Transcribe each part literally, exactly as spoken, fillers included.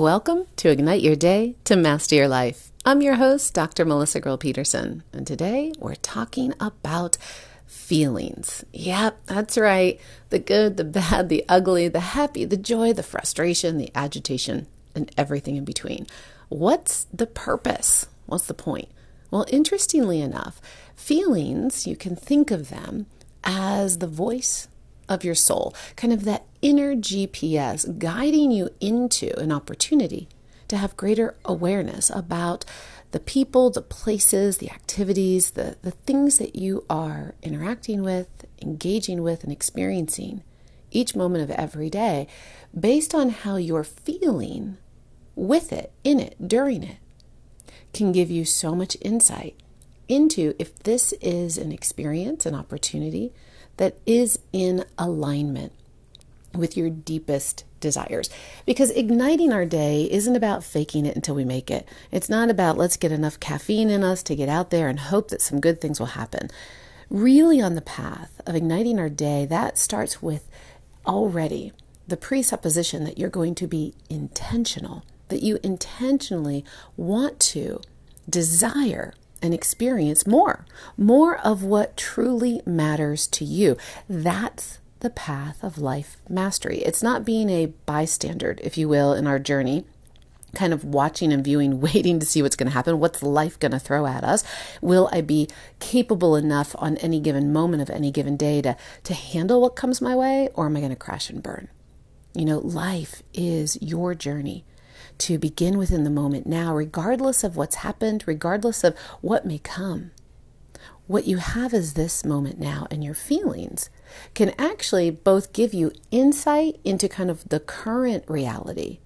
Welcome to Ignite Your Day to Master Your Life. I'm your host, Doctor Melissa Grill Peterson, and today we're talking about feelings. Yep, that's right. The good, the bad, the ugly, the happy, the joy, the frustration, the agitation, and everything in between. What's the purpose? What's the point? Well, interestingly enough, feelings, you can think of them as the voice of your soul, kind of that inner G P S guiding you into an opportunity to have greater awareness about the people, the places, the activities, the, the things that you are interacting with, engaging with, and experiencing each moment of every day based on how you're feeling with it, in it, during it, can give you so much insight into if this is an experience, an opportunity that is in alignment with your deepest desires. Because igniting our day isn't about faking it until we make it. It's not about let's get enough caffeine in us to get out there and hope that some good things will happen. Really, on the path of igniting our day, that starts with already the presupposition that you're going to be intentional, that you intentionally want to desire and experience more, more of what truly matters to you. That's the path of life mastery. It's not being a bystander, if you will, in our journey, kind of watching and viewing, waiting to see what's going to happen. What's life going to throw at us? Will I be capable enough on any given moment of any given day to, to handle what comes my way, or am I going to crash and burn? You know, life is your journey to begin within the moment now, regardless of what's happened, regardless of what may come. What you have is this moment now, and your feelings can actually both give you insight into kind of the current reality,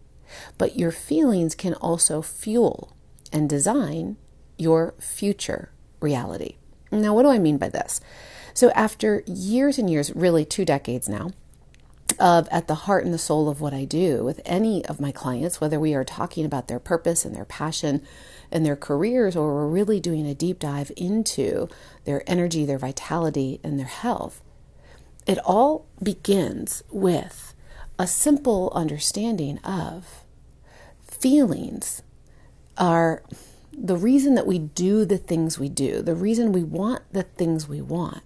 but your feelings can also fuel and design your future reality. Now, what do I mean by this? So after years and years, really two decades now, of at the heart and the soul of what I do with any of my clients, whether we are talking about their purpose and their passion and their careers, or we're really doing a deep dive into their energy, their vitality, and their health, it all begins with a simple understanding of feelings are the reason that we do the things we do, the reason we want the things we want.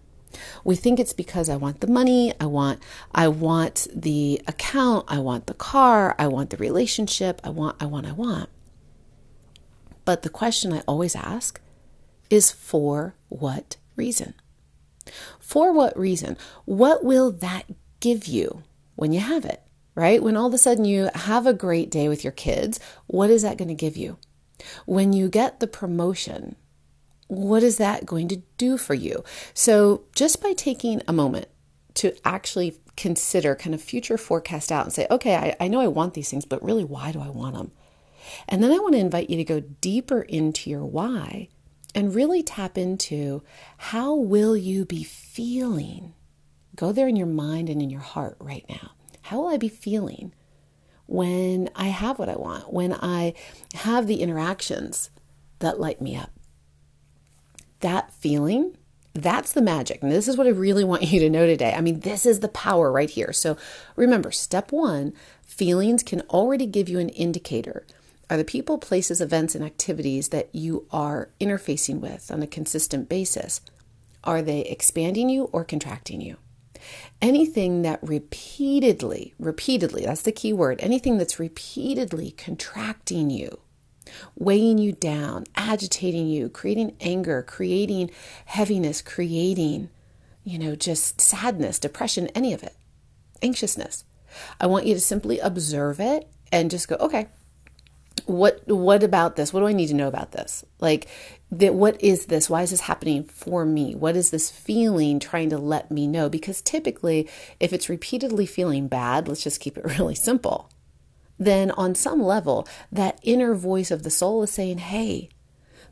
We think it's because I want the money, I want, I want the account, I want the car, I want the relationship, I want, I want, I want. But the question I always ask is, for what reason? For what reason? What will that give you when you have it, right? When all of a sudden you have a great day with your kids, what is that going to give you? When you get the promotion, what is that going to do for you? So just by taking a moment to actually consider kind of future forecast out and say, okay, I, I know I want these things, but really, why do I want them? And then I want to invite you to go deeper into your why and really tap into how will you be feeling? Go there in your mind and in your heart right now. How will I be feeling when I have what I want, when I have the interactions that light me up? That feeling, that's the magic. And this is what I really want you to know today. I mean, this is the power right here. So remember, step one, feelings can already give you an indicator. Are the people, places, events, and activities that you are interfacing with on a consistent basis, are they expanding you or contracting you? Anything that repeatedly, repeatedly, that's the key word, anything that's repeatedly contracting you, weighing you down, agitating you, creating anger, creating heaviness, creating, you know, just sadness, depression, any of it, anxiousness. I want you to simply observe it and just go, okay, what, what about this? What do I need to know about this? Like that, what is this? Why is this happening for me? What is this feeling trying to let me know? Because typically if it's repeatedly feeling bad, let's just keep it really simple, then on some level, that inner voice of the soul is saying, hey,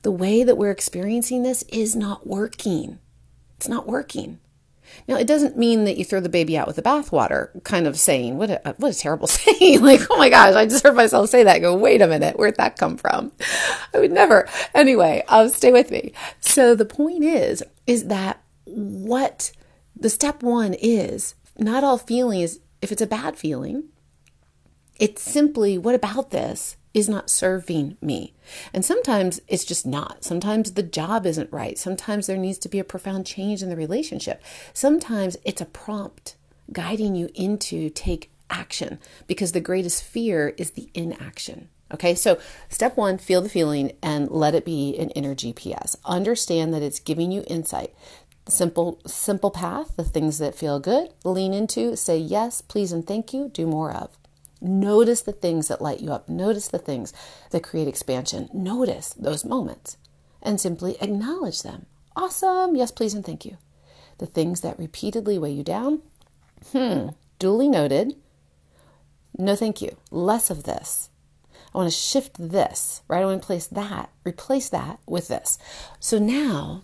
the way that we're experiencing this is not working. It's not working. Now, it doesn't mean that you throw the baby out with the bathwater, kind of saying, what a, what a terrible saying. Like, oh my gosh, I just heard myself say that. I go, wait a minute, where'd that come from? I would never. Anyway, um, stay with me. So the point is, is that what the step one is, not all feeling is, if it's a bad feeling, It's simply, what about this is not serving me? And sometimes it's just not. Sometimes the job isn't right. Sometimes there needs to be a profound change in the relationship. Sometimes it's a prompt guiding you into take action, because the greatest fear is the inaction. Okay, so step one, feel the feeling and let it be an inner G P S. Understand that it's giving you insight. Simple, simple path, the things that feel good, lean into, say yes, please, and thank you, do more of. Notice the things that light you up. Notice the things that create expansion. Notice those moments and simply acknowledge them. Awesome. Yes, please, and thank you. The things that repeatedly weigh you down. Hmm. Duly noted. No, thank you. Less of this. I want to shift this, right? I want to place that, replace that with this. So now,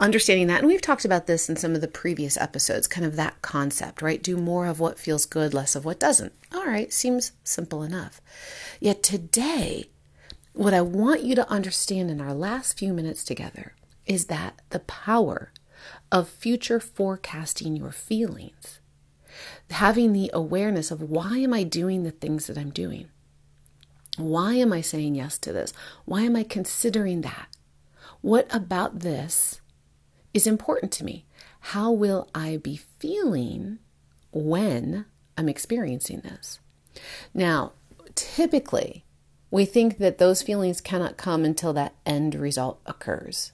understanding that, and we've talked about this in some of the previous episodes, kind of that concept, right? Do more of what feels good, less of what doesn't. All right, seems simple enough. Yet today, what I want you to understand in our last few minutes together is that the power of future forecasting your feelings, having the awareness of why am I doing the things that I'm doing? Why am I saying yes to this? Why am I considering that? What about this is important to me? How will I be feeling when I'm experiencing this? Now, typically, we think that those feelings cannot come until that end result occurs.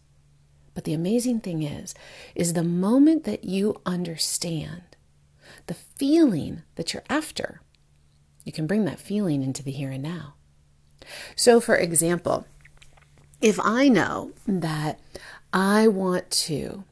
But the amazing thing is, is the moment that you understand the feeling that you're after, you can bring that feeling into the here and now. So, for example, if I know that I want to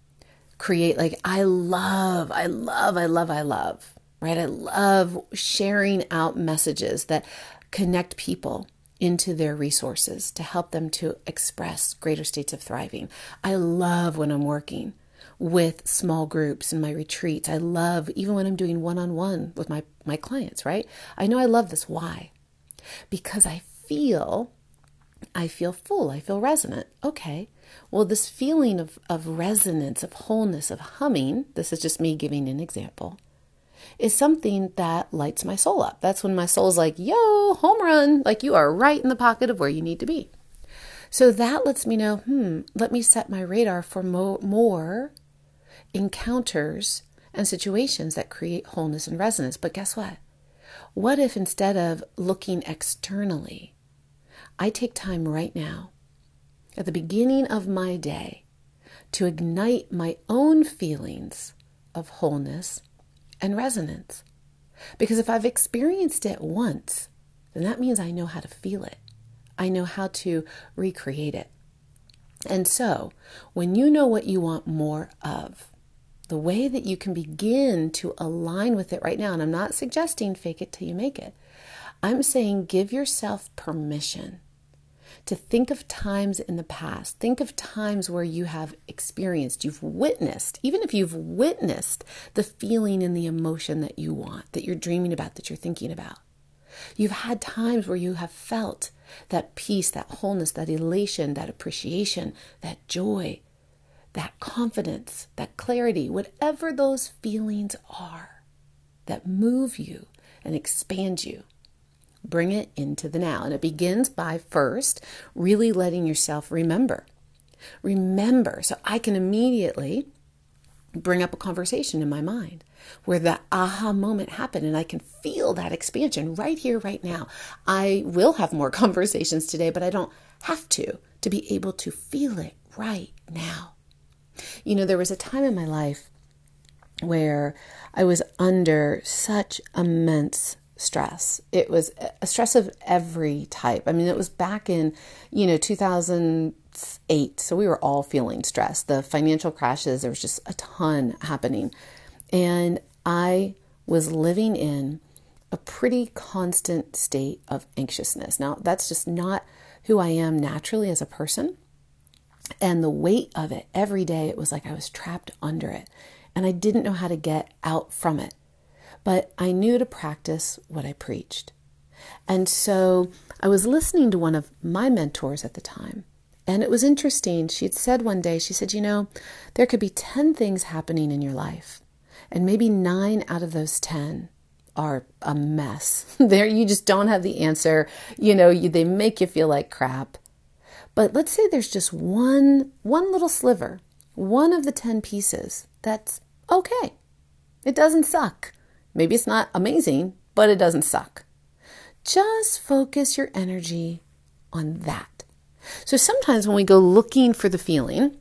create, like, I love, I love, I love, I love, right? I love sharing out messages that connect people into their resources to help them to express greater states of thriving. I love when I'm working with small groups in my retreats. I love even when I'm doing one-on-one with my, my clients, right? I know I love this. Why? Because I feel... I feel full. I feel resonant. Okay. Well, this feeling of, of resonance, of wholeness, of humming, this is just me giving an example, is something that lights my soul up. That's when my soul's like, yo, home run. Like, you are right in the pocket of where you need to be. So that lets me know, hmm, let me set my radar for mo- more encounters and situations that create wholeness and resonance. But guess what? What if instead of looking externally, I take time right now at the beginning of my day to ignite my own feelings of wholeness and resonance? Because if I've experienced it once, then that means I know how to feel it. I know how to recreate it. And so when you know what you want more of, the way that you can begin to align with it right now, and I'm not suggesting fake it till you make it. I'm saying give yourself permission to think of times in the past. Think of times where you have experienced, you've witnessed, even if you've witnessed the feeling and the emotion that you want, that you're dreaming about, that you're thinking about. You've had times where you have felt that peace, that wholeness, that elation, that appreciation, that joy, that confidence, that clarity, whatever those feelings are that move you and expand you. Bring it into the now. And it begins by first really letting yourself remember. Remember. So I can immediately bring up a conversation in my mind where the aha moment happened and I can feel that expansion right here, right now. I will have more conversations today, but I don't have to, to be able to feel it right now. You know, there was a time in my life where I was under such immense stress. It was a stress of every type. I mean, it was back in, you know, two thousand eight. So we were all feeling stress. The financial crashes, there was just a ton happening. And I was living in a pretty constant state of anxiousness. Now, that's just not who I am naturally as a person. And the weight of it, every day, it was like I was trapped under it. And I didn't know how to get out from it. But I knew to practice what I preached. And so I was listening to one of my mentors at the time. And it was interesting. She had said one day, she said, you know, there could be ten things happening in your life. And maybe nine out of those ten are a mess. There, you just don't have the answer. You know, you, they make you feel like crap. But let's say there's just one, one little sliver, one of the ten pieces that's okay. It doesn't suck. Maybe it's not amazing, but it doesn't suck. Just focus your energy on that. So sometimes when we go looking for the feeling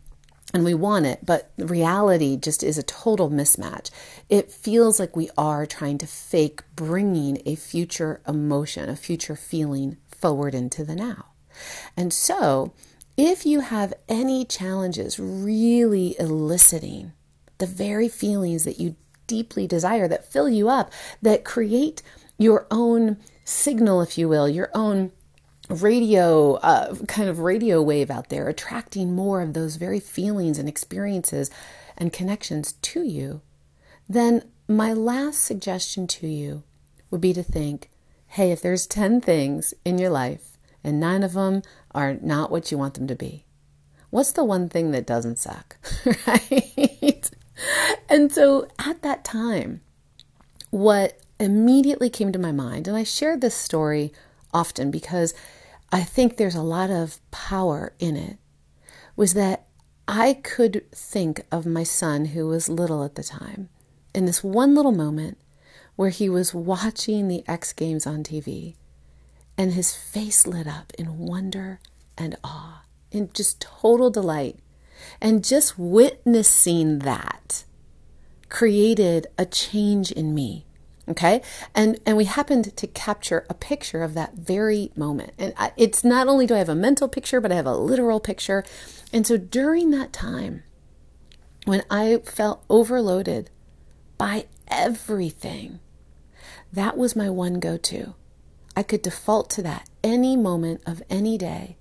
and we want it, but reality just is a total mismatch, it feels like we are trying to fake bringing a future emotion, a future feeling forward into the now. And so if you have any challenges really eliciting the very feelings that you deeply desire, that fill you up, that create your own signal, if you will, your own radio, uh, kind of radio wave out there, attracting more of those very feelings and experiences and connections to you, then my last suggestion to you would be to think, hey, if there's ten things in your life and nine of them are not what you want them to be, what's the one thing that doesn't suck, right? And so at that time, what immediately came to my mind, and I shared this story often because I think there's a lot of power in it, was that I could think of my son, who was little at the time, in this one little moment where he was watching the X Games on T V and his face lit up in wonder and awe, in just total delight. And just witnessing that created a change in me. Okay. And, and we happened to capture a picture of that very moment. And I, it's not only do I have a mental picture, but I have a literal picture. And so during that time, when I felt overloaded by everything, that was my one go-to. I could default to that any moment of any day.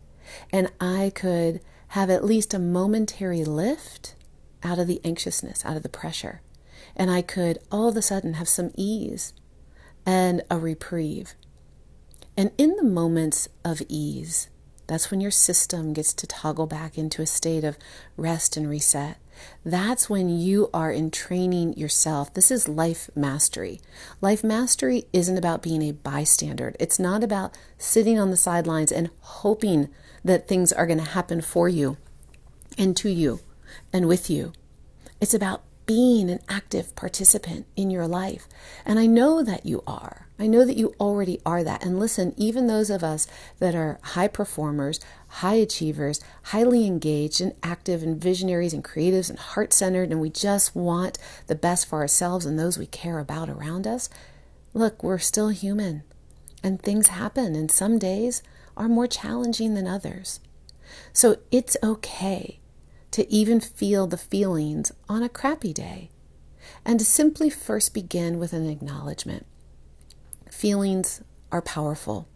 And I could have at least a momentary lift out of the anxiousness, out of the pressure. And I could all of a sudden have some ease and a reprieve. And in the moments of ease, that's when your system gets to toggle back into a state of rest and reset. That's when you are in training yourself. This is life mastery. Life mastery isn't about being a bystander. It's not about sitting on the sidelines and hoping that things are going to happen for you and to you and with you. It's about being an active participant in your life. And I know that you are. I know that you already are that. And listen, even those of us that are high performers, high achievers, highly engaged and active and visionaries and creatives and heart-centered, and we just want the best for ourselves and those we care about around us, look, we're still human. And things happen. And some days are more challenging than others. So it's okay to even feel the feelings on a crappy day, and to simply first begin with an acknowledgement. Feelings are powerful.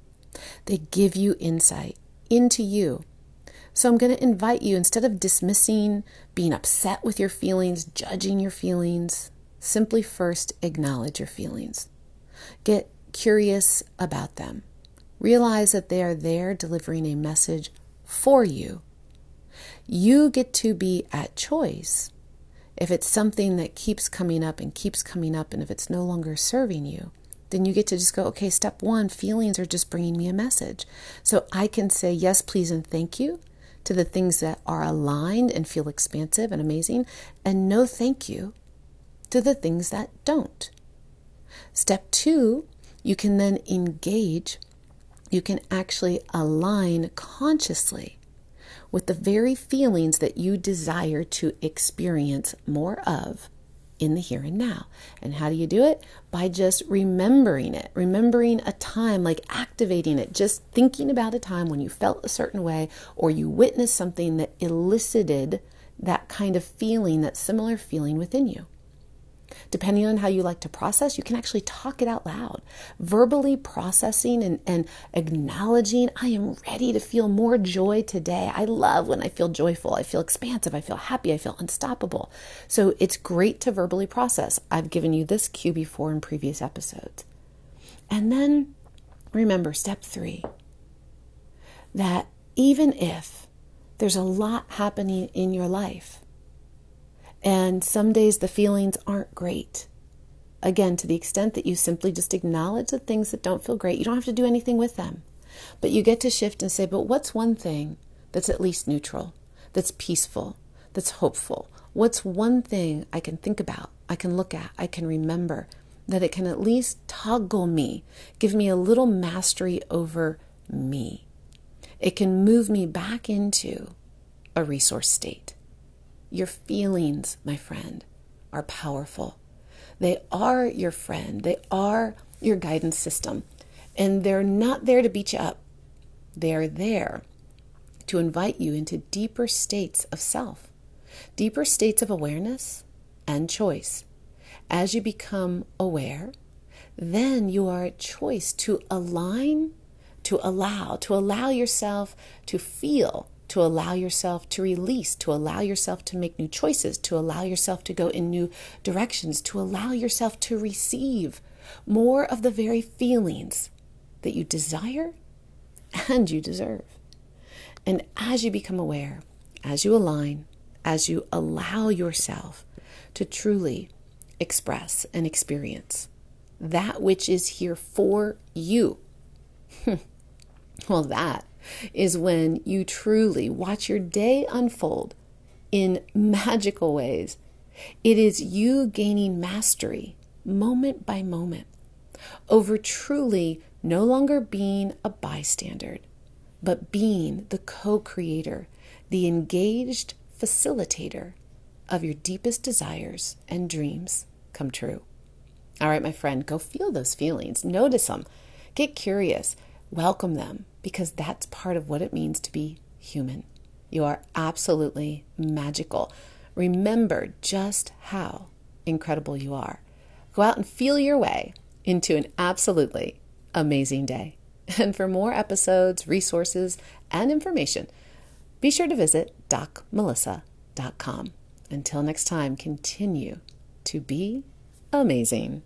They give you insight into you. So I'm going to invite you, instead of dismissing, being upset with your feelings, judging your feelings, simply first acknowledge your feelings. Get curious about them. Realize that they are there delivering a message for you. You get to be at choice if it's something that keeps coming up and keeps coming up, and if it's no longer serving you, then you get to just go, okay, step one, feelings are just bringing me a message. So I can say yes, please, and thank you to the things that are aligned and feel expansive and amazing, and no thank you to the things that don't. Step two, you can then engage. You can actually align consciously with the very feelings that you desire to experience more of in the here and now. And how do you do it? By just remembering it, remembering a time, like activating it, just thinking about a time when you felt a certain way or you witnessed something that elicited that kind of feeling, that similar feeling within you. Depending on how you like to process, you can actually talk it out loud, verbally processing and, and acknowledging, I am ready to feel more joy today. I love when I feel joyful. I feel expansive. I feel happy. I feel unstoppable. So it's great to verbally process. I've given you this cue before in previous episodes. And then remember step three, that even if there's a lot happening in your life, and some days the feelings aren't great, again, to the extent that you simply just acknowledge the things that don't feel great, you don't have to do anything with them. But you get to shift and say, but what's one thing that's at least neutral, that's peaceful, that's hopeful? What's one thing I can think about, I can look at, I can remember, that it can at least toggle me, give me a little mastery over me? It can move me back into a resource state. Your feelings, my friend, are powerful. They are your friend. They are your guidance system. And they're not there to beat you up. They're there to invite you into deeper states of self, deeper states of awareness and choice. As you become aware, then you are at choice to align, to allow, to allow yourself to feel, to allow yourself to release, to allow yourself to make new choices, to allow yourself to go in new directions, to allow yourself to receive more of the very feelings that you desire and you deserve. And as you become aware, as you align, as you allow yourself to truly express and experience that which is here for you, well, that is when you truly watch your day unfold in magical ways. It is you gaining mastery moment by moment over truly no longer being a bystander, but being the co-creator, the engaged facilitator of your deepest desires and dreams come true. All right, my friend, go feel those feelings. Notice them. Get curious. Welcome them, because that's part of what it means to be human. You are absolutely magical. Remember just how incredible you are. Go out and feel your way into an absolutely amazing day. And for more episodes, resources, and information, be sure to visit doc melissa dot com. Until next time, continue to be amazing.